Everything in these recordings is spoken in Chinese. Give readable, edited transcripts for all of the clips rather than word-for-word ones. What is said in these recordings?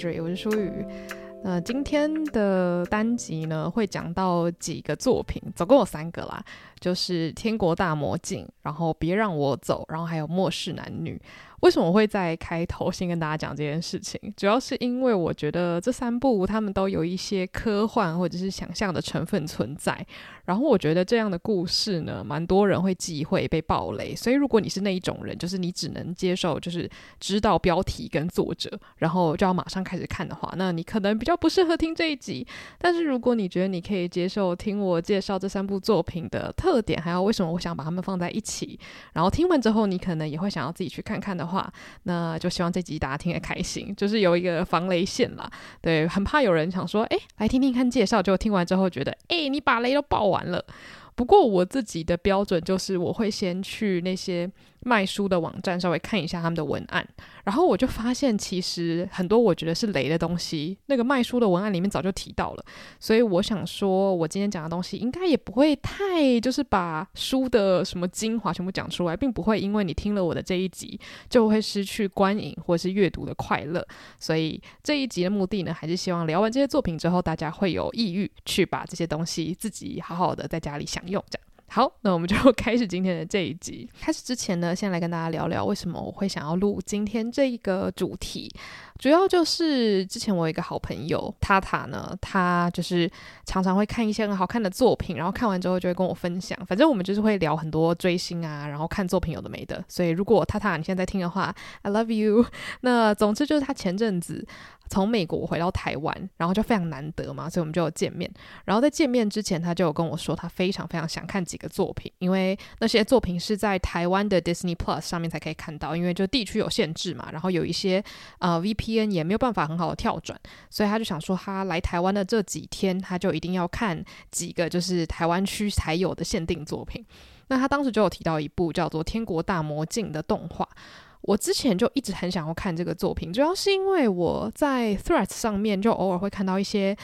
Imagery， 我是舒宇。今天的单集呢会讲到几个作品，总共有3个啦，就是《天国大魔境》，然后《别让我走》，然后还有《末世男女》。为什么我会在开头先跟大家讲这件事情，主要是因为我觉得这3部他们都有一些科幻或者是想象的成分存在，然后我觉得这样的故事呢蛮多人会忌讳被爆雷，所以如果你是那一种人，就是你只能接受就是知道标题跟作者然后就要马上开始看的话，那你可能比较不适合听这一集。但是如果你觉得你可以接受听我介绍这3部作品的特点，还有为什么我想把它们放在一起，然后听完之后你可能也会想要自己去看看的话，那就希望这集大家听得开心，就是有一个防雷线啦。对，很怕有人想说来听听看介绍，就听完之后觉得你把雷都爆完了。不过我自己的标准就是我会先去那些卖书的网站稍微看一下他们的文案，然后我就发现其实很多我觉得是雷的东西那个卖书的文案里面早就提到了，所以我想说我今天讲的东西应该也不会太就是把书的什么精华全部讲出来，并不会因为你听了我的这一集就会失去观影或是阅读的快乐。所以这一集的目的呢，还是希望聊完这些作品之后大家会有意欲去把这些东西自己好好的在家里享用这样。好，那我们就开始今天的这一集。开始之前呢，先来跟大家聊聊为什么我会想要录今天这一个主题。主要就是之前我有一个好朋友 Tata 呢，他就是常常会看一些很好看的作品，然后看完之后就会跟我分享。反正我们就是会聊很多追星啊，然后看作品有的没的。所以如果 Tata 你现在在听的话 I love you。 那总之就是他前阵子从美国回到台湾，然后就非常难得嘛，所以我们就有见面。然后在见面之前他就有跟我说他非常非常想看几个作品，因为那些作品是在台湾的 Disney Plus 上面才可以看到，因为就地区有限制嘛，然后有一些VPN 也没有办法很好的跳转，所以他就想说他来台湾的这几天他就一定要看几个就是台湾区才有的限定作品。那他当时就有提到一部叫做《天国大魔境》的动画，我之前就一直很想要看这个作品，主要是因为我在 Threads 上面就偶尔会看到一些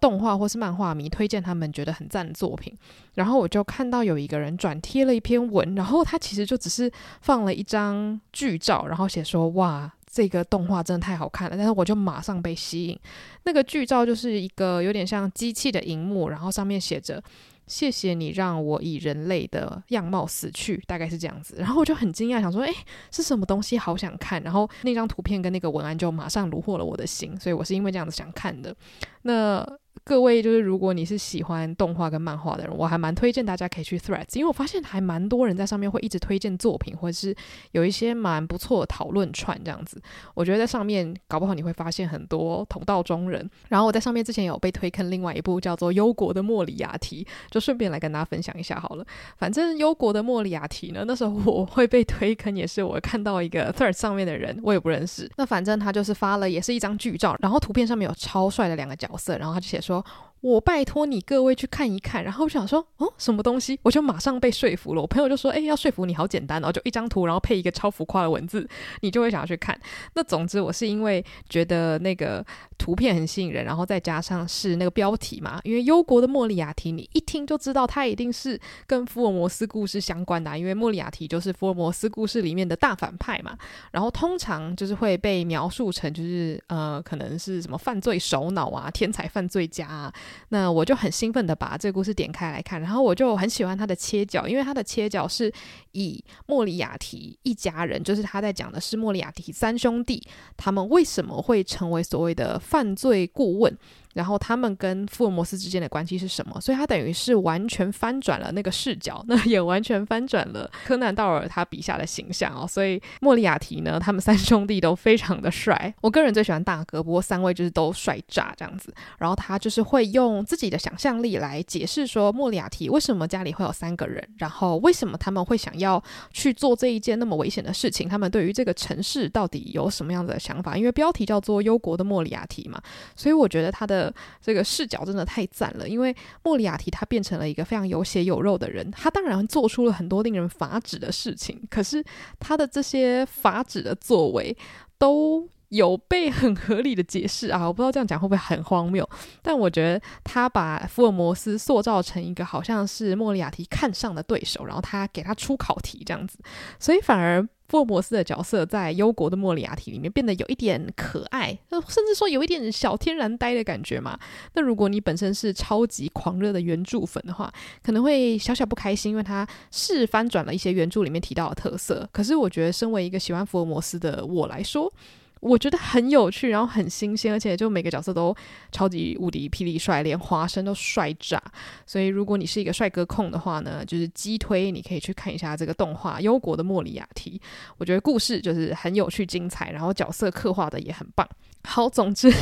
动画或是漫画迷推荐他们觉得很赞的作品，然后我就看到有一个人转贴了一篇文，然后他其实就只是放了一张剧照，然后写说哇这个动画真的太好看了，但是我就马上被吸引。那个剧照就是一个有点像机器的荧幕，然后上面写着谢谢你让我以人类的样貌死去，大概是这样子。然后我就很惊讶想说是什么东西，好想看。然后那张图片跟那个文案就马上虏获了我的心，所以我是因为这样子想看的。那各位就是如果你是喜欢动画跟漫画的人，我还蛮推荐大家可以去 Threads， 因为我发现还蛮多人在上面会一直推荐作品，或者是有一些蛮不错的讨论串这样子。我觉得在上面搞不好你会发现很多同道中人。然后我在上面之前有被推坑另外一部叫做《忧国的莫里亚蒂》，就顺便来跟大家分享一下好了。反正《忧国的莫里亚蒂》呢，那时候我会被推坑也是我看到一个 Threads 上面的人，我也不认识，那反正他就是发了也是一张剧照，然后图片上面有超帅的两个角色，然后他就写说我拜托你各位去看一看。然后我想说什么东西，我就马上被说服了。我朋友就说要说服你好简单，然后就一张图然后配一个超浮夸的文字，你就会想要去看。那总之我是因为觉得那个图片很吸引人，然后再加上是那个标题嘛，因为忧国的莫里亚蒂你一听就知道它一定是跟福尔摩斯故事相关的因为莫里亚蒂就是福尔摩斯故事里面的大反派嘛，然后通常就是会被描述成就是可能是什么犯罪首脑啊，天才犯罪家啊。那我就很兴奋的把这个故事点开来看，然后我就很喜欢他的切角，因为他的切角是以莫里亚蒂一家人，就是他在讲的是莫里亚蒂3兄弟他们为什么会成为所谓的犯罪顾问，然后他们跟福尔摩斯之间的关系是什么，所以他等于是完全翻转了那个视角，那也完全翻转了柯南道尔他笔下的形象所以莫里亚蒂呢，他们3兄弟都非常的帅，我个人最喜欢大哥，不过3位就是都帅炸这样子。然后他就是会用自己的想象力来解释说莫里亚蒂为什么家里会有3个人，然后为什么他们会想要去做这一件那么危险的事情，他们对于这个城市到底有什么样的想法，因为标题叫做忧国的莫里亚蒂嘛，所以我觉得他的这个视角真的太赞了。因为莫里亚蒂他变成了一个非常有血有肉的人，他当然做出了很多令人发指的事情，可是他的这些发指的作为都有被很合理的解释啊，我不知道这样讲会不会很荒谬，但我觉得他把福尔摩斯塑造成一个好像是莫里亚蒂看上的对手，然后他给他出考题这样子，所以反而福尔摩斯的角色在忧国的莫里亚蒂里面变得有一点可爱，甚至说有一点小天然呆的感觉嘛。那如果你本身是超级狂热的原著粉的话，可能会小小不开心，因为它是翻转了一些原著里面提到的特色，可是我觉得身为一个喜欢福尔摩斯的我来说，我觉得很有趣，然后很新鲜，而且就每个角色都超级无敌霹雳帅，连华生都帅炸。所以如果你是一个帅哥控的话呢，就是激推你可以去看一下这个动画《忧国的莫里亚蒂》，我觉得故事就是很有趣精彩，然后角色刻画的也很棒。好，总之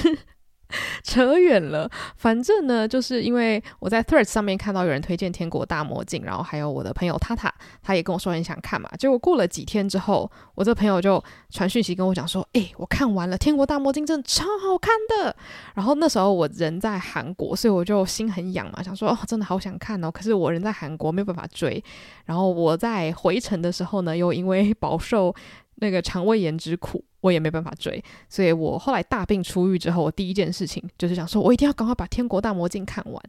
扯远了，反正呢就是因为我在 Threads 上面看到有人推荐《天国大魔境》，然后还有我的朋友 Tata 他也跟我说很想看嘛，结果过了几天之后，我这朋友就传讯息跟我讲说我看完了《天国大魔境》，真的超好看的。然后那时候我人在韩国，所以我就心很痒嘛，想说真的好想看哦，可是我人在韩国没有办法追。然后我在回程的时候呢，又因为饱受那个肠胃炎之苦，我也没办法追，所以我后来大病初愈之后，我第一件事情就是想说我一定要赶快把《天国大魔境》看完。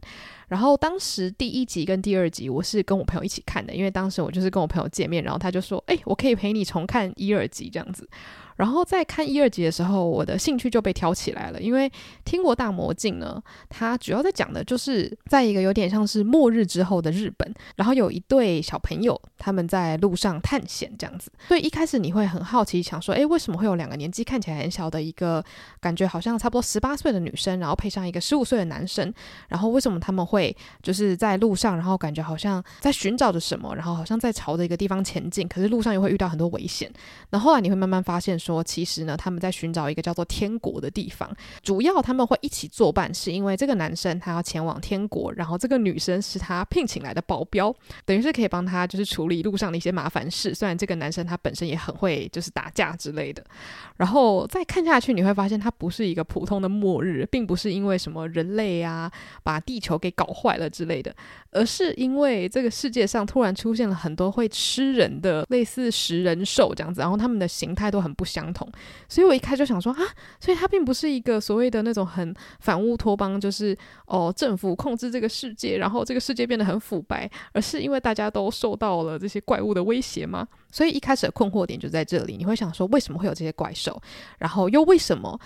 然后当时第一集跟第二集我是跟我朋友一起看的，因为当时我就是跟我朋友见面，然后他就说我可以陪你重看一二集这样子。然后在看一二集的时候，我的兴趣就被挑起来了，因为《天国大魔境》呢，它主要在讲的就是在一个有点像是末日之后的日本，然后有一对小朋友他们在路上探险这样子。所以一开始你会很好奇，想说为什么会有两个年纪看起来很小的，一个感觉好像差不多18岁的女生，然后配上一个15岁的男生，然后为什么他们会就是在路上，然后感觉好像在寻找着什么，然后好像在朝着一个地方前进，可是路上又会遇到很多危险。然后后来你会慢慢发现说，其实呢他们在寻找一个叫做天国的地方，主要他们会一起作伴是因为这个男生他要前往天国，然后这个女生是他聘请来的保镖，等于是可以帮他就是处理路上的一些麻烦事，虽然这个男生他本身也很会就是打架之类的。然后再看下去你会发现，它不是一个普通的末日，并不是因为什么人类啊把地球给搞坏了之类的，而是因为这个世界上突然出现了很多会吃人的类似食人兽这样子，然后他们的形态都很不相同。所以我一开始就想说所以它并不是一个所谓的那种很反乌托邦，就是政府控制这个世界，然后这个世界变得很腐败，而是因为大家都受到了这些怪物的威胁吗？所以一开始的困惑点就在这里，你会想说为什么会有这些怪兽，然后又为什么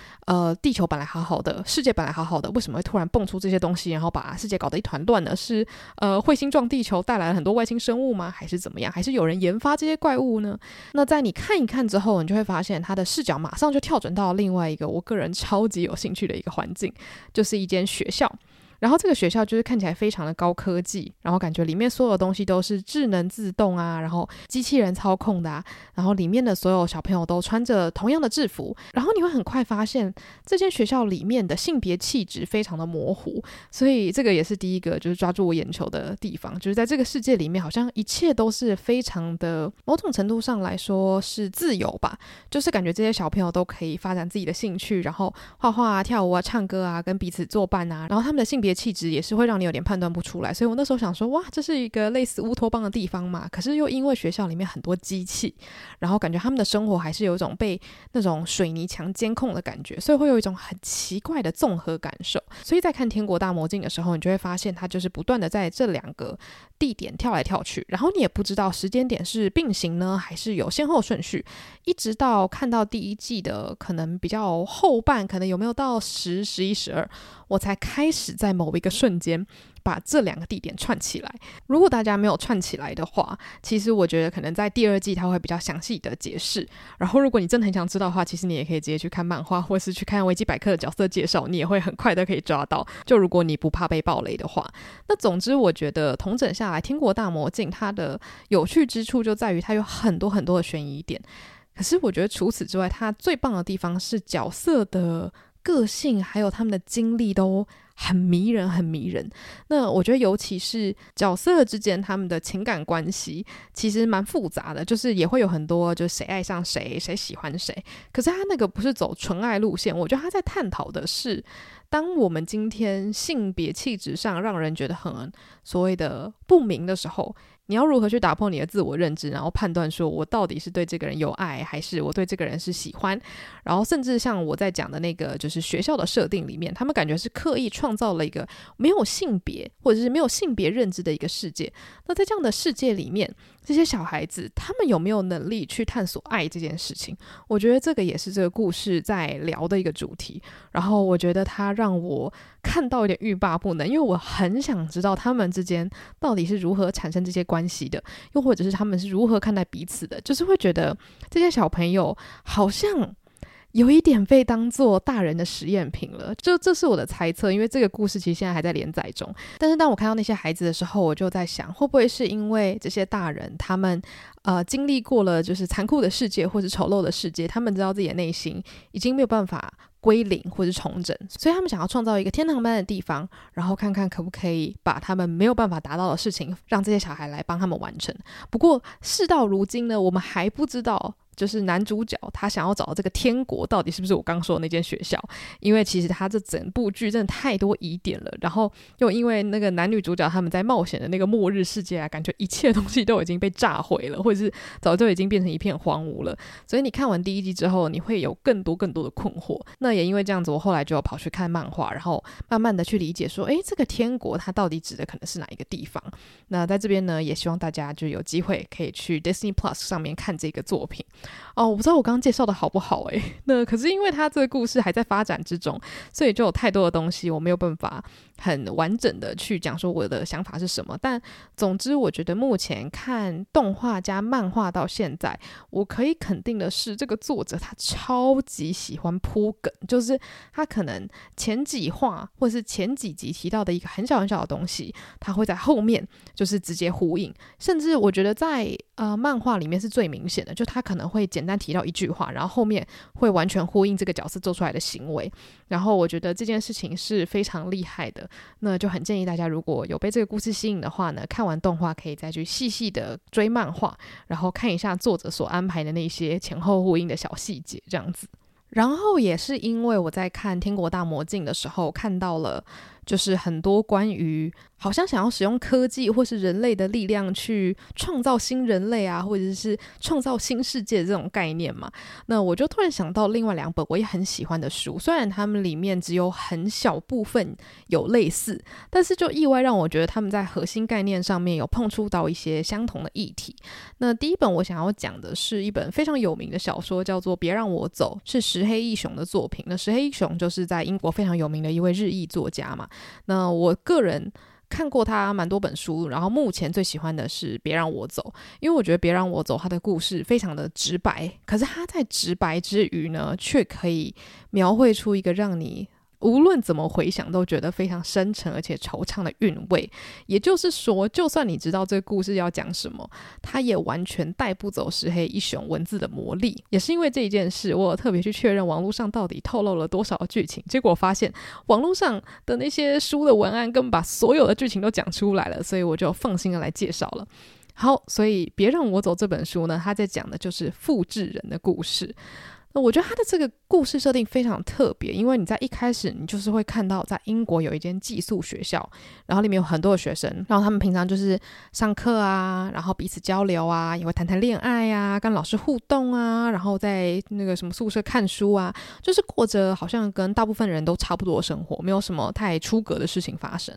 地球本来好好的，世界本来好好的，为什么会突然蹦出这些东西，然后把世界搞得一团乱呢？是彗星撞地球带来了很多外星生物吗？还是怎么样？还是有人研发这些怪物呢？那在你看一看之后，你就会发现它的视角马上就跳转到另外一个我个人超级有兴趣的一个环境，就是一间学校。然后这个学校就是看起来非常的高科技，然后感觉里面所有的东西都是智能自动啊，然后机器人操控的啊，然后里面的所有小朋友都穿着同样的制服。然后你会很快发现这间学校里面的性别气质非常的模糊，所以这个也是第一个就是抓住我眼球的地方，就是在这个世界里面好像一切都是非常的，某种程度上来说是自由吧，就是感觉这些小朋友都可以发展自己的兴趣，然后画画啊、跳舞啊、唱歌啊，跟彼此作伴啊，然后他们的性别气质也是会让你有点判断不出来。所以我那时候想说哇，这是一个类似乌托邦的地方嘛，可是又因为学校里面很多机器，然后感觉他们的生活还是有一种被那种水泥墙监控的感觉，所以会有一种很奇怪的综合感受。所以在看《天国大魔境》的时候，你就会发现它就是不断的在这两个地点跳来跳去，然后你也不知道时间点是并行呢还是有先后顺序，一直到看到第一季的可能比较后半，可能有没有到10、11、12，我才开始在某一个瞬间把这两个地点串起来。如果大家没有串起来的话，其实我觉得可能在第二季它会比较详细的解释，然后如果你真的很想知道的话，其实你也可以直接去看漫画或是去看维基百科的角色介绍，你也会很快的可以抓到，就如果你不怕被爆雷的话。那总之我觉得统整下来，天国大魔境它的有趣之处就在于它有很多很多的悬疑点，可是我觉得除此之外，它最棒的地方是角色的个性还有他们的经历都很迷人很迷人。那我觉得尤其是角色之间他们的情感关系其实蛮复杂的，就是也会有很多就是谁爱上谁，谁喜欢谁，可是他那个不是走纯爱路线。我觉得他在探讨的是，当我们今天性别气质上让人觉得很所谓的不明的时候，你要如何去打破你的自我认知，然后判断说我到底是对这个人有爱，还是我对这个人是喜欢。然后甚至像我在讲的那个就是学校的设定里面，他们感觉是刻意创造了一个没有性别或者是没有性别认知的一个世界。那在这样的世界里面，这些小孩子他们有没有能力去探索爱这件事情，我觉得这个也是这个故事在聊的一个主题。然后我觉得它让我看到一点欲罢不能，因为我很想知道他们之间到底是如何产生这些关系的，又或者是他们是如何看待彼此的。就是会觉得这些小朋友好像有一点被当作大人的实验品了，这是我的猜测，因为这个故事其实现在还在连载中。但是当我看到那些孩子的时候，我就在想会不会是因为这些大人他们经历过了就是残酷的世界或是丑陋的世界，他们知道自己的内心已经没有办法归零或是重整，所以他们想要创造一个天堂般的地方，然后看看可不可以把他们没有办法达到的事情让这些小孩来帮他们完成。不过事到如今呢，我们还不知道就是男主角他想要找到这个天国到底是不是我刚说的那间学校，因为其实他这整部剧真的太多疑点了，然后又因为那个男女主角他们在冒险的那个末日世界啊，感觉一切东西都已经被炸毁了，或者是早就已经变成一片荒芜了。所以你看完第一集之后，你会有更多的困惑。那也因为这样子，我后来就要跑去看漫画，然后慢慢的去理解说这个天国它到底指的可能是哪一个地方。那在这边呢，也希望大家就有机会可以去 Disney Plus 上面看这个作品。我不知道我刚刚介绍的好不好那可是因为它这个故事还在发展之中，所以就有太多的东西我没有办法很完整的去讲说我的想法是什么。但总之我觉得目前看动画加漫画到现在，我可以肯定的是这个作者他超级喜欢铺梗，就是他可能前几话或是前几集提到的一个很小的东西，他会在后面就是直接呼应。甚至我觉得在漫画里面是最明显的，就他可能会简单提到一句话，然后后面会完全呼应这个角色做出来的行为。然后我觉得这件事情是非常厉害的，那就很建议大家如果有被这个故事吸引的话呢，看完动画可以再去细细的追漫画，然后看一下作者所安排的那些前后呼应的小细节这样子。然后也是因为我在看《天国大魔境》的时候看到了就是很多关于好像想要使用科技或是人类的力量去创造新人类啊，或者是创造新世界的这种概念嘛，那我就突然想到另外两本我也很喜欢的书，虽然他们里面只有很小部分有类似，但是就意外让我觉得他们在核心概念上面有碰触到一些相同的议题。那第一本我想要讲的是一本非常有名的小说，叫做《别让我走》，是石黑一雄的作品。那石黑一雄就是在英国非常有名的一位日裔作家嘛，那我个人看过他蛮多本书，然后目前最喜欢的是《别让我走》，因为我觉得《别让我走》他的故事非常的直白，可是他在直白之余呢，却可以描绘出一个让你无论怎么回想都觉得非常深沉而且惆怅的韵味。也就是说，就算你知道这个故事要讲什么，它也完全带不走石黑一雄文字的魔力。也是因为这一件事，我有特别去确认网络上到底透露了多少剧情，结果发现网络上的那些书的文案根本把所有的剧情都讲出来了，所以我就放心的来介绍了。好，所以《别让我走》这本书呢，它在讲的就是复制人的故事。那我觉得他的这个故事设定非常特别，因为你在一开始你就是会看到在英国有一间寄宿学校，然后里面有很多的学生，然后他们平常就是上课啊，然后彼此交流啊，也会谈恋爱啊，跟老师互动啊，然后在那个什么宿舍看书啊，就是过着好像跟大部分人都差不多的生活，没有什么太出格的事情发生。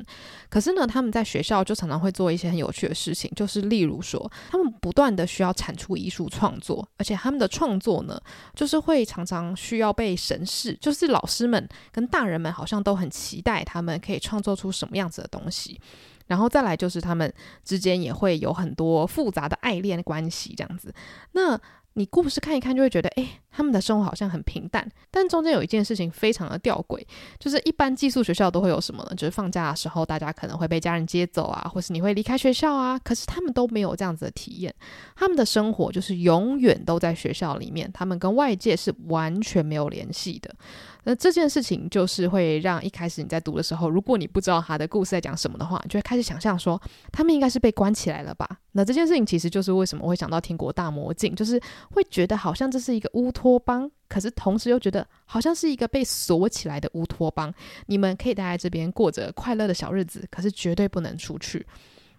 可是呢，他们在学校就常常会做一些很有趣的事情，就是例如说他们不断的需要产出艺术创作，而且他们的创作呢，就是会常常需要被审视，就是老师们跟大人们好像都很期待他们可以创作出什么样子的东西。然后再来就是他们之间也会有很多复杂的爱恋关系这样子。那你故事看一看就会觉得他们的生活好像很平淡，但中间有一件事情非常的吊诡，就是一般寄宿学校都会有什么呢，就是放假的时候大家可能会被家人接走啊，或是你会离开学校啊，可是他们都没有这样子的体验，他们的生活就是永远都在学校里面，他们跟外界是完全没有联系的。那这件事情就是会让一开始你在读的时候，如果你不知道他的故事在讲什么的话，你就会开始想象说他们应该是被关起来了吧。那这件事情其实就是为什么会想到《天国大魔境》，就是会觉得好像这是一个乌托邦，可是同时又觉得好像是一个被锁起来的乌托邦，你们可以待在这边过着快乐的小日子，可是绝对不能出去。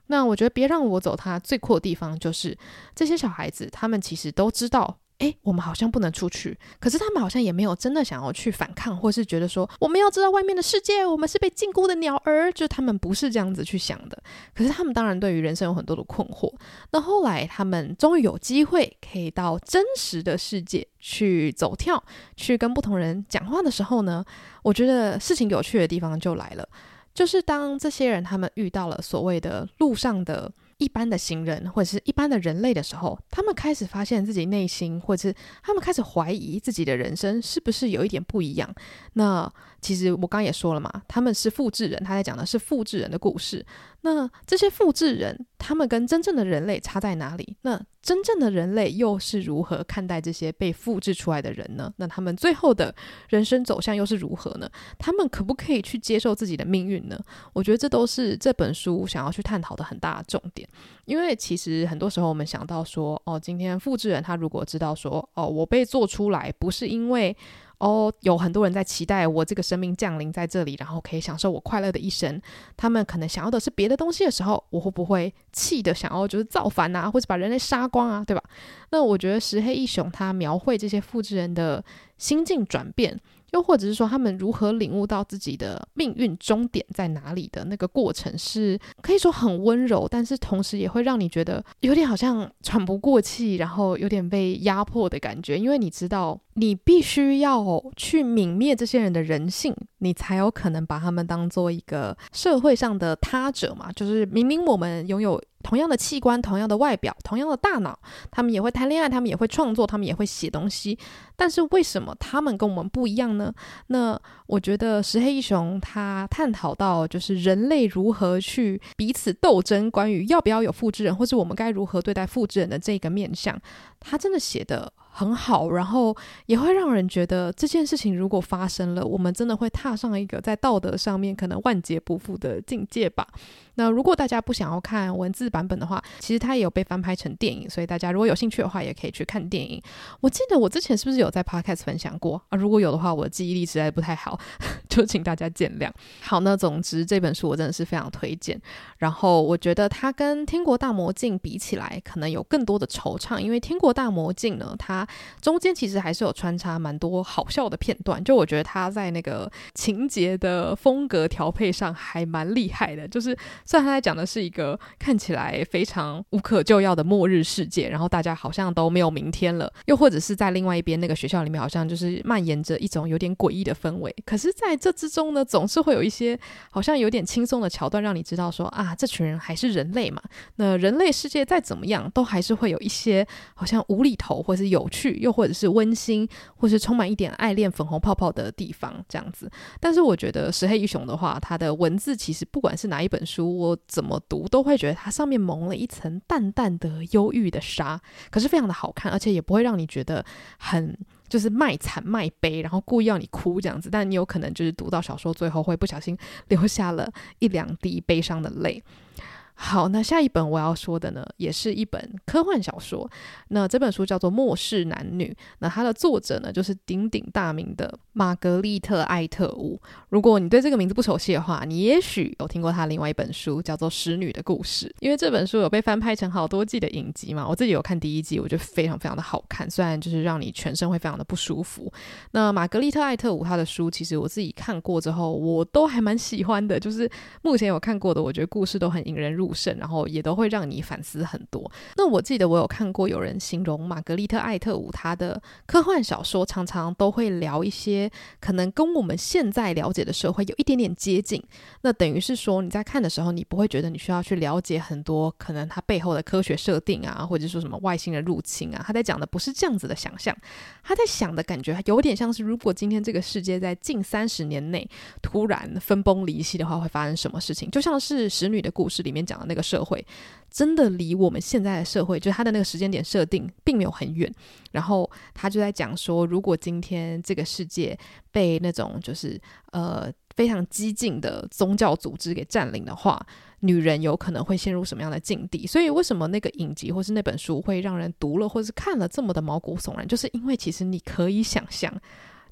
那我觉得别让我走它最酷的地方就是这些小孩子他们其实都知道我们好像不能出去，可是他们好像也没有真的想要去反抗，或是觉得说我们要知道外面的世界，我们是被禁锢的鸟儿，就他们不是这样子去想的。可是他们当然对于人生有很多的困惑，那后来他们终于有机会可以到真实的世界去走跳，去跟不同人讲话的时候呢，我觉得事情有趣的地方就来了，就是当这些人他们遇到了所谓的路上的一般的行人或者是一般的人类的时候，他们开始发现自己内心，或者是他们开始怀疑自己的人生是不是有一点不一样。那其实我刚刚也说了嘛，他们是复制人，他在讲的是复制人的故事。那这些复制人他们跟真正的人类差在哪里？那真正的人类又是如何看待这些被复制出来的人呢？那他们最后的人生走向又是如何呢？他们可不可以去接受自己的命运呢？我觉得这都是这本书想要去探讨的很大的重点。因为其实很多时候我们想到说，今天复制人他如果知道说，我被做出来不是因为有很多人在期待我这个生命降临在这里，然后可以享受我快乐的一生，他们可能想要的是别的东西的时候，我会不会气的想要就是造反啊，或者把人类杀光啊，对吧？那我觉得石黑一雄他描绘这些复制人的心境转变，又或者是说他们如何领悟到自己的命运终点在哪里的那个过程，是可以说很温柔，但是同时也会让你觉得有点好像喘不过气，然后有点被压迫的感觉。因为你知道你必须要去泯灭这些人的人性，你才有可能把他们当做一个社会上的他者嘛，就是明明我们拥有同样的器官，同样的外表，同样的大脑，他们也会谈恋爱，他们也会创作，他们也会写东西，但是为什么他们跟我们不一样呢？那我觉得石黑一雄他探讨到就是人类如何去彼此斗争，关于要不要有复制人，或是我们该如何对待复制人的这个面向，他真的写得很好，然后也会让人觉得这件事情如果发生了，我们真的会踏上一个在道德上面可能万劫不复的境界吧。那如果大家不想要看文字版本的话，其实它也有被翻拍成电影，所以大家如果有兴趣的话也可以去看电影。我记得我之前是不是有在 podcast 分享过啊？如果有的话，我的记忆力实在不太好就请大家见谅。好，那总之这本书我真的是非常推荐，然后我觉得它跟天国大魔镜比起来可能有更多的惆怅，因为天国大魔镜呢，它中间其实还是有穿插蛮多好笑的片段，就我觉得他在那个情节的风格调配上还蛮厉害的，就是虽然他在讲的是一个看起来非常无可救药的末日世界，然后大家好像都没有明天了，又或者是在另外一边那个学校里面好像就是蔓延着一种有点诡异的氛围，可是在这之中呢，总是会有一些好像有点轻松的桥段，让你知道说啊，这群人还是人类嘛，那人类世界再怎么样都还是会有一些好像无厘头或是有趣，又或者是温馨，或是充满一点爱恋粉红泡泡的地方这样子。但是我觉得石黑一雄的话，他的文字其实不管是哪一本书我怎么读都会觉得它上面蒙了一层淡淡的忧郁的纱，可是非常的好看，而且也不会让你觉得很就是卖惨卖悲，然后故意要你哭这样子，但你有可能就是读到小说最后会不小心留下了一两滴悲伤的泪。好，那下一本我要说的呢，也是一本科幻小说，那这本书叫做《末世男女》，那它的作者呢就是鼎鼎大名的玛格丽特·艾特伍。如果你对这个名字不熟悉的话，你也许有听过他另外一本书叫做《使女的故事》，因为这本书有被翻拍成好多季的影集嘛，我自己有看第一季，我觉得非常非常的好看，虽然就是让你全身会非常的不舒服。那玛格丽特·艾特伍他的书其实我自己看过之后我都还蛮喜欢的，就是目前有看过的我觉得故事都很引人入胜，然后也都会让你反思很多。那我记得我有看过有人形容玛格丽特·艾特伍她的科幻小说常常都会聊一些可能跟我们现在了解的社会有一点点接近，那等于是说你在看的时候你不会觉得你需要去了解很多可能它背后的科学设定啊，或者说什么外星人入侵啊，他在讲的不是这样子的想象，他在想的感觉有点像是如果今天这个世界在近30年内突然分崩离析的话会发生什么事情，就像是《使女的故事》里面讲的那个社会真的离我们现在的社会，就是他的那个时间点设定并没有很远，然后他就在讲说如果今天这个世界被那种就是非常激进的宗教组织给占领的话，女人有可能会陷入什么样的境地。所以为什么那个影集或是那本书会让人读了或是看了这么的毛骨悚然，就是因为其实你可以想象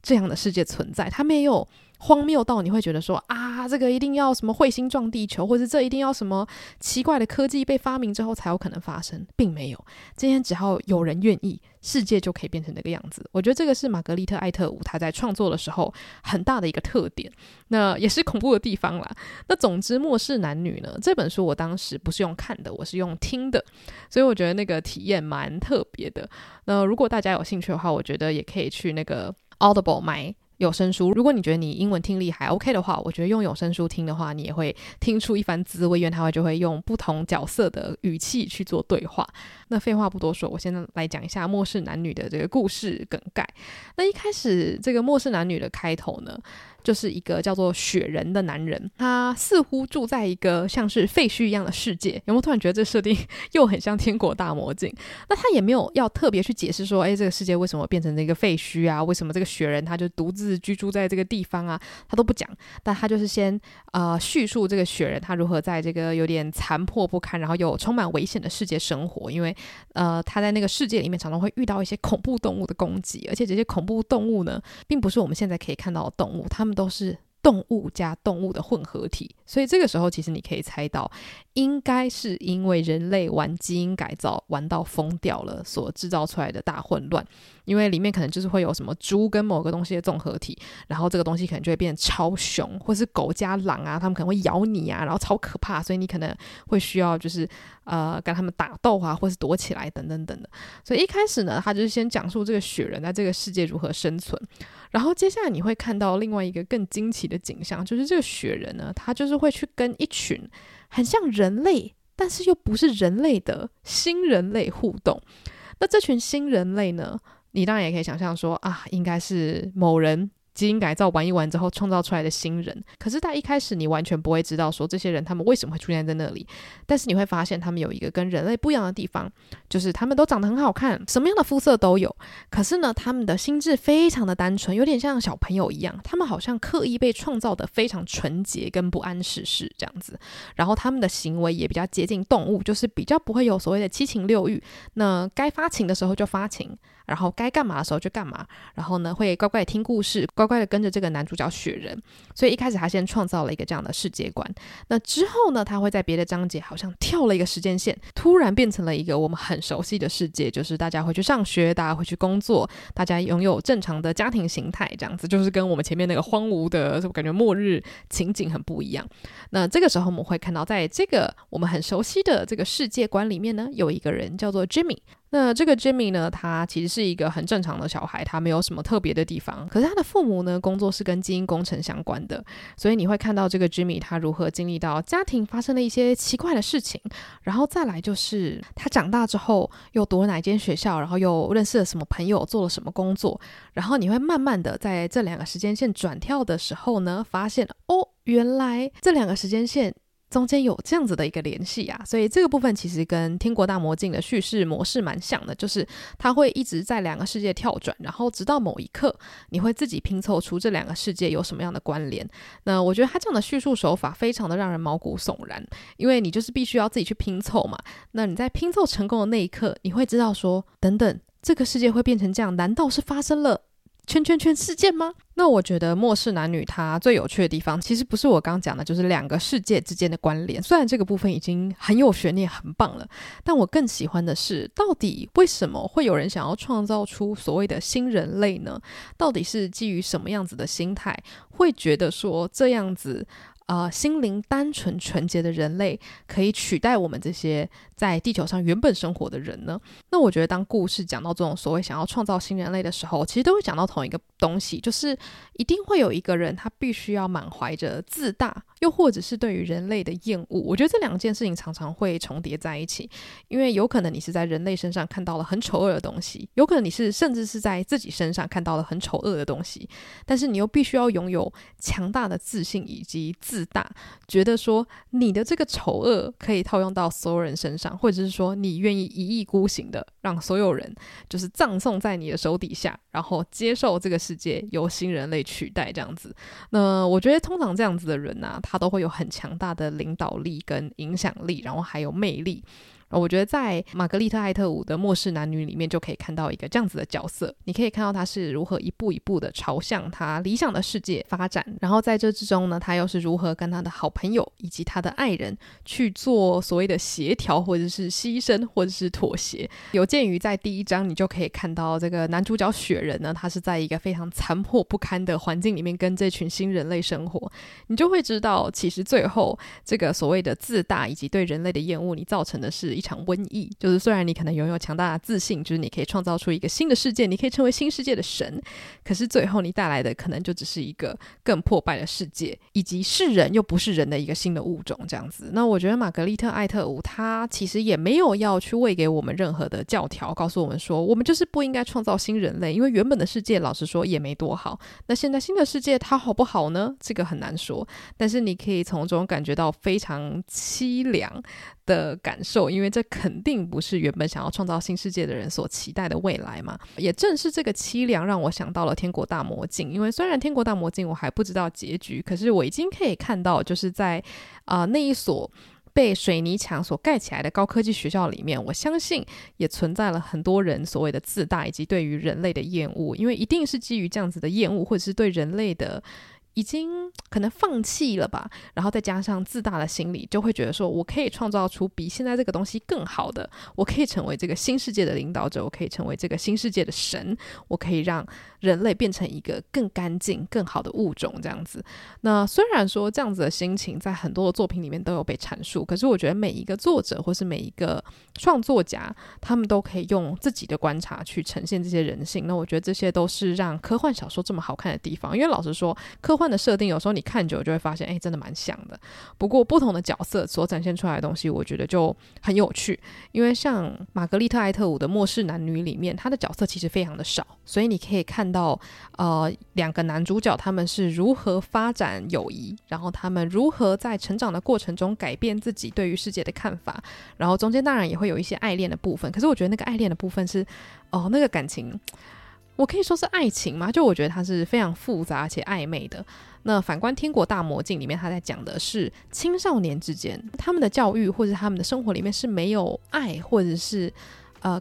这样的世界存在，它没有荒谬到你会觉得说啊，这个一定要什么彗星撞地球，或者这一定要什么奇怪的科技被发明之后才有可能发生，并没有。今天只要有人愿意，世界就可以变成这个样子。我觉得这个是玛格丽特·艾特伍她在创作的时候很大的一个特点，那也是恐怖的地方啦。那总之《末世男女》呢，这本书我当时不是用看的，我是用听的，所以我觉得那个体验蛮特别的。那如果大家有兴趣的话，我觉得也可以去那个 Audible 买有声书，如果你觉得你英文听力还 OK 的话，我觉得用有声书听的话，你也会听出一番滋味，因为它就会用不同角色的语气去做对话。那废话不多说，我现在来讲一下《末世男女》的这个故事梗概。那一开始这个《末世男女》的开头呢，就是一个叫做雪人的男人，他似乎住在一个像是废墟一样的世界。有没有突然觉得这设定又很像天国大魔镜？那他也没有要特别去解释说，这个世界为什么变成这个废墟啊，为什么这个雪人他就独自居住在这个地方啊，他都不讲。但他就是先叙述这个雪人他如何在这个有点残破不堪然后又充满危险的世界生活，因为他在那个世界里面常常会遇到一些恐怖动物的攻击，而且这些恐怖动物呢并不是我们现在可以看到的动物，他们都是动物加动物的混合体。所以这个时候其实你可以猜到，应该是因为人类玩基因改造玩到疯掉了所制造出来的大混乱，因为里面可能就是会有什么猪跟某个东西的综合体，然后这个东西可能就会变超熊，或是狗加狼啊，他们可能会咬你啊，然后超可怕，所以你可能会需要就是跟他们打斗啊，或是躲起来等等等的。所以一开始呢，他就是先讲述这个雪人在这个世界如何生存，然后接下来你会看到另外一个更惊奇的景象，就是这个雪人呢，他就是会去跟一群很像人类但是又不是人类的新人类互动。那这群新人类呢，你当然也可以想象说啊，应该是某人基因改造玩一玩之后创造出来的新人。可是在一开始你完全不会知道说这些人他们为什么会出现在那里，但是你会发现他们有一个跟人类不一样的地方，就是他们都长得很好看，什么样的肤色都有，可是呢他们的心智非常的单纯，有点像小朋友一样，他们好像刻意被创造的非常纯洁跟不谙世事这样子。然后他们的行为也比较接近动物，就是比较不会有所谓的七情六欲，那该发情的时候就发情，然后该干嘛的时候就干嘛，然后呢会乖乖听故事，乖乖的跟着这个男主角雪人。所以一开始他先创造了一个这样的世界观。那之后呢，他会在别的章节好像跳了一个时间线，突然变成了一个我们很熟悉的世界，就是大家会去上学，大家会去工作，大家拥有正常的家庭形态这样子，就是跟我们前面那个荒芜的感觉末日情景很不一样。那这个时候我们会看到在这个我们很熟悉的这个世界观里面呢，有一个人叫做 Jimmy。那这个 Jimmy 呢，他其实是一个很正常的小孩，他没有什么特别的地方，可是他的父母呢工作是跟基因工程相关的，所以你会看到这个 Jimmy 他如何经历到家庭发生了一些奇怪的事情，然后再来就是他长大之后又读了哪间学校，然后又认识了什么朋友，做了什么工作。然后你会慢慢的在这两个时间线转跳的时候呢，发现原来这两个时间线中间有这样子的一个联系啊。所以这个部分其实跟天国大魔镜的叙事模式蛮像的，就是它会一直在两个世界跳转，然后直到某一刻你会自己拼凑出这两个世界有什么样的关联。那我觉得它这样的叙述手法非常的让人毛骨悚然，因为你就是必须要自己去拼凑嘛。那你在拼凑成功的那一刻，你会知道说，等等，这个世界会变成这样，难道是发生了圈圈圈事件吗？那我觉得《末世男女》它最有趣的地方，其实不是我刚讲的，就是两个世界之间的关联。虽然这个部分已经很有悬念，很棒了，但我更喜欢的是，到底为什么会有人想要创造出所谓的新人类呢？到底是基于什么样子的心态，会觉得说这样子心灵单纯纯洁的人类可以取代我们这些在地球上原本生活的人呢？那我觉得当故事讲到这种所谓想要创造新人类的时候，其实都会讲到同一个东西，就是一定会有一个人他必须要满怀着自大，又或者是对于人类的厌恶。我觉得这两件事情常常会重叠在一起，因为有可能你是在人类身上看到了很丑恶的东西，有可能你是甚至是在自己身上看到了很丑恶的东西，但是你又必须要拥有强大的自信以及自大，觉得说你的这个丑恶可以套用到所有人身上，或者是说你愿意一意孤行的让所有人就是葬送在你的手底下，然后接受这个世界由新人类取代这样子。那我觉得通常这样子的人啊，他都会有很强大的领导力跟影响力，然后还有魅力。我觉得在玛格丽特·艾特伍的《末世男女》里面就可以看到一个这样子的角色，你可以看到他是如何一步一步的朝向他理想的世界发展，然后在这之中呢，他又是如何跟他的好朋友以及他的爱人去做所谓的协调或者是牺牲或者是妥协。有鉴于在第一章你就可以看到这个男主角雪人呢，他是在一个非常残破不堪的环境里面跟这群新人类生活，你就会知道其实最后这个所谓的自大以及对人类的厌恶，你造成的是一场瘟疫。就是虽然你可能拥有强大的自信，就是你可以创造出一个新的世界，你可以成为新世界的神，可是最后你带来的可能就只是一个更破败的世界，以及是人又不是人的一个新的物种这样子。那我觉得玛格丽特·艾特伍他其实也没有要去喂给我们任何的教条，告诉我们说我们就是不应该创造新人类，因为原本的世界老实说也没多好，那现在新的世界它好不好呢？这个很难说，但是你可以从中感觉到非常凄凉的感受，因为这肯定不是原本想要创造新世界的人所期待的未来嘛。也正是这个凄凉让我想到了天国大魔镜，因为虽然天国大魔镜我还不知道结局，可是我已经可以看到就是在那一所被水泥墙所盖起来的高科技学校里面，我相信也存在了很多人所谓的自大以及对于人类的厌恶，因为一定是基于这样子的厌恶或者是对人类的已经可能放弃了吧，然后再加上自大的心理，就会觉得说我可以创造出比现在这个东西更好的，我可以成为这个新世界的领导者，我可以成为这个新世界的神，我可以让人类变成一个更干净更好的物种这样子。那虽然说这样子的心情在很多的作品里面都有被阐述，可是我觉得每一个作者或是每一个创作家他们都可以用自己的观察去呈现这些人性，那我觉得这些都是让科幻小说这么好看的地方。因为老实说科幻的设定有时候你看久就会发现真的蛮像的，不过不同的角色所展现出来的东西我觉得就很有趣。因为像玛格丽特·艾特伍的《末世男女》里面，他的角色其实非常的少，所以你可以看到两个男主角他们是如何发展友谊，然后他们如何在成长的过程中改变自己对于世界的看法，然后中间当然也会有一些爱恋的部分，可是我觉得那个爱恋的部分是那个感情我可以说是爱情吗？就我觉得它是非常复杂且暧昧的。那反观天国大魔镜里面，他在讲的是青少年之间他们的教育或者他们的生活里面是没有爱或者是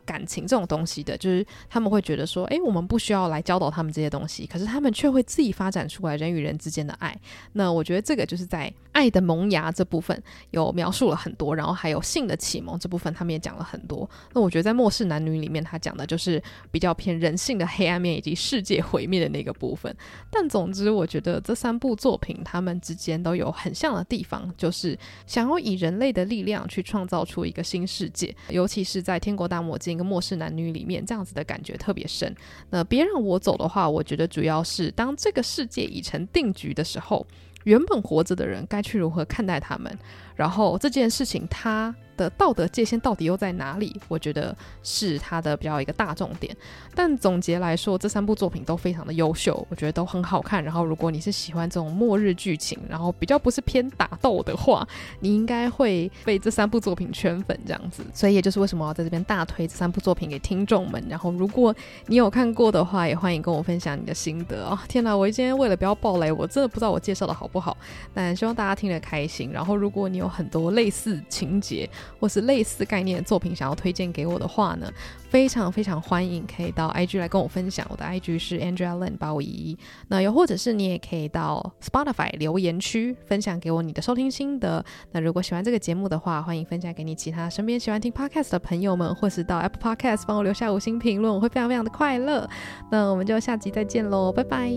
感情这种东西的，就是他们会觉得说我们不需要来教导他们这些东西，可是他们却会自己发展出来人与人之间的爱。那我觉得这个就是在爱的萌芽这部分有描述了很多，然后还有性的启蒙这部分他们也讲了很多。那我觉得在《末世男女》里面他讲的就是比较偏人性的黑暗面以及世界毁灭的那个部分。但总之我觉得这三部作品他们之间都有很像的地方，就是想要以人类的力量去创造出一个新世界，尤其是在天国大魔镜跟《末世男女》里面这样子的感觉特别深。那别让我走的话，我觉得主要是当这个世界已成定局的时候，原本活着的人该去如何看待他们，然后这件事情它的道德界限到底又在哪里，我觉得是它的比较一个大重点。但总结来说，这三部作品都非常的优秀，我觉得都很好看。然后如果你是喜欢这种末日剧情，然后比较不是偏打斗的话，你应该会被这三部作品圈粉这样子。所以也就是为什么我要在这边大推这三部作品给听众们，然后如果你有看过的话，也欢迎跟我分享你的心得哦。天哪，我今天为了不要爆雷，我真的不知道我介绍的好不好，但希望大家听得开心。然后如果你有很多类似情节或是类似概念的作品想要推荐给我的话呢，非常非常欢迎可以到 IG 来跟我分享，我的 IG 是 AndreaLin8511。 那又或者是你也可以到 Spotify 留言区分享给我你的收听心得。那如果喜欢这个节目的话，欢迎分享给你其他身边喜欢听 Podcast 的朋友们，或是到 Apple Podcast 帮我留下5星评论，我会非常非常的快乐。那我们就下集再见咯，拜拜。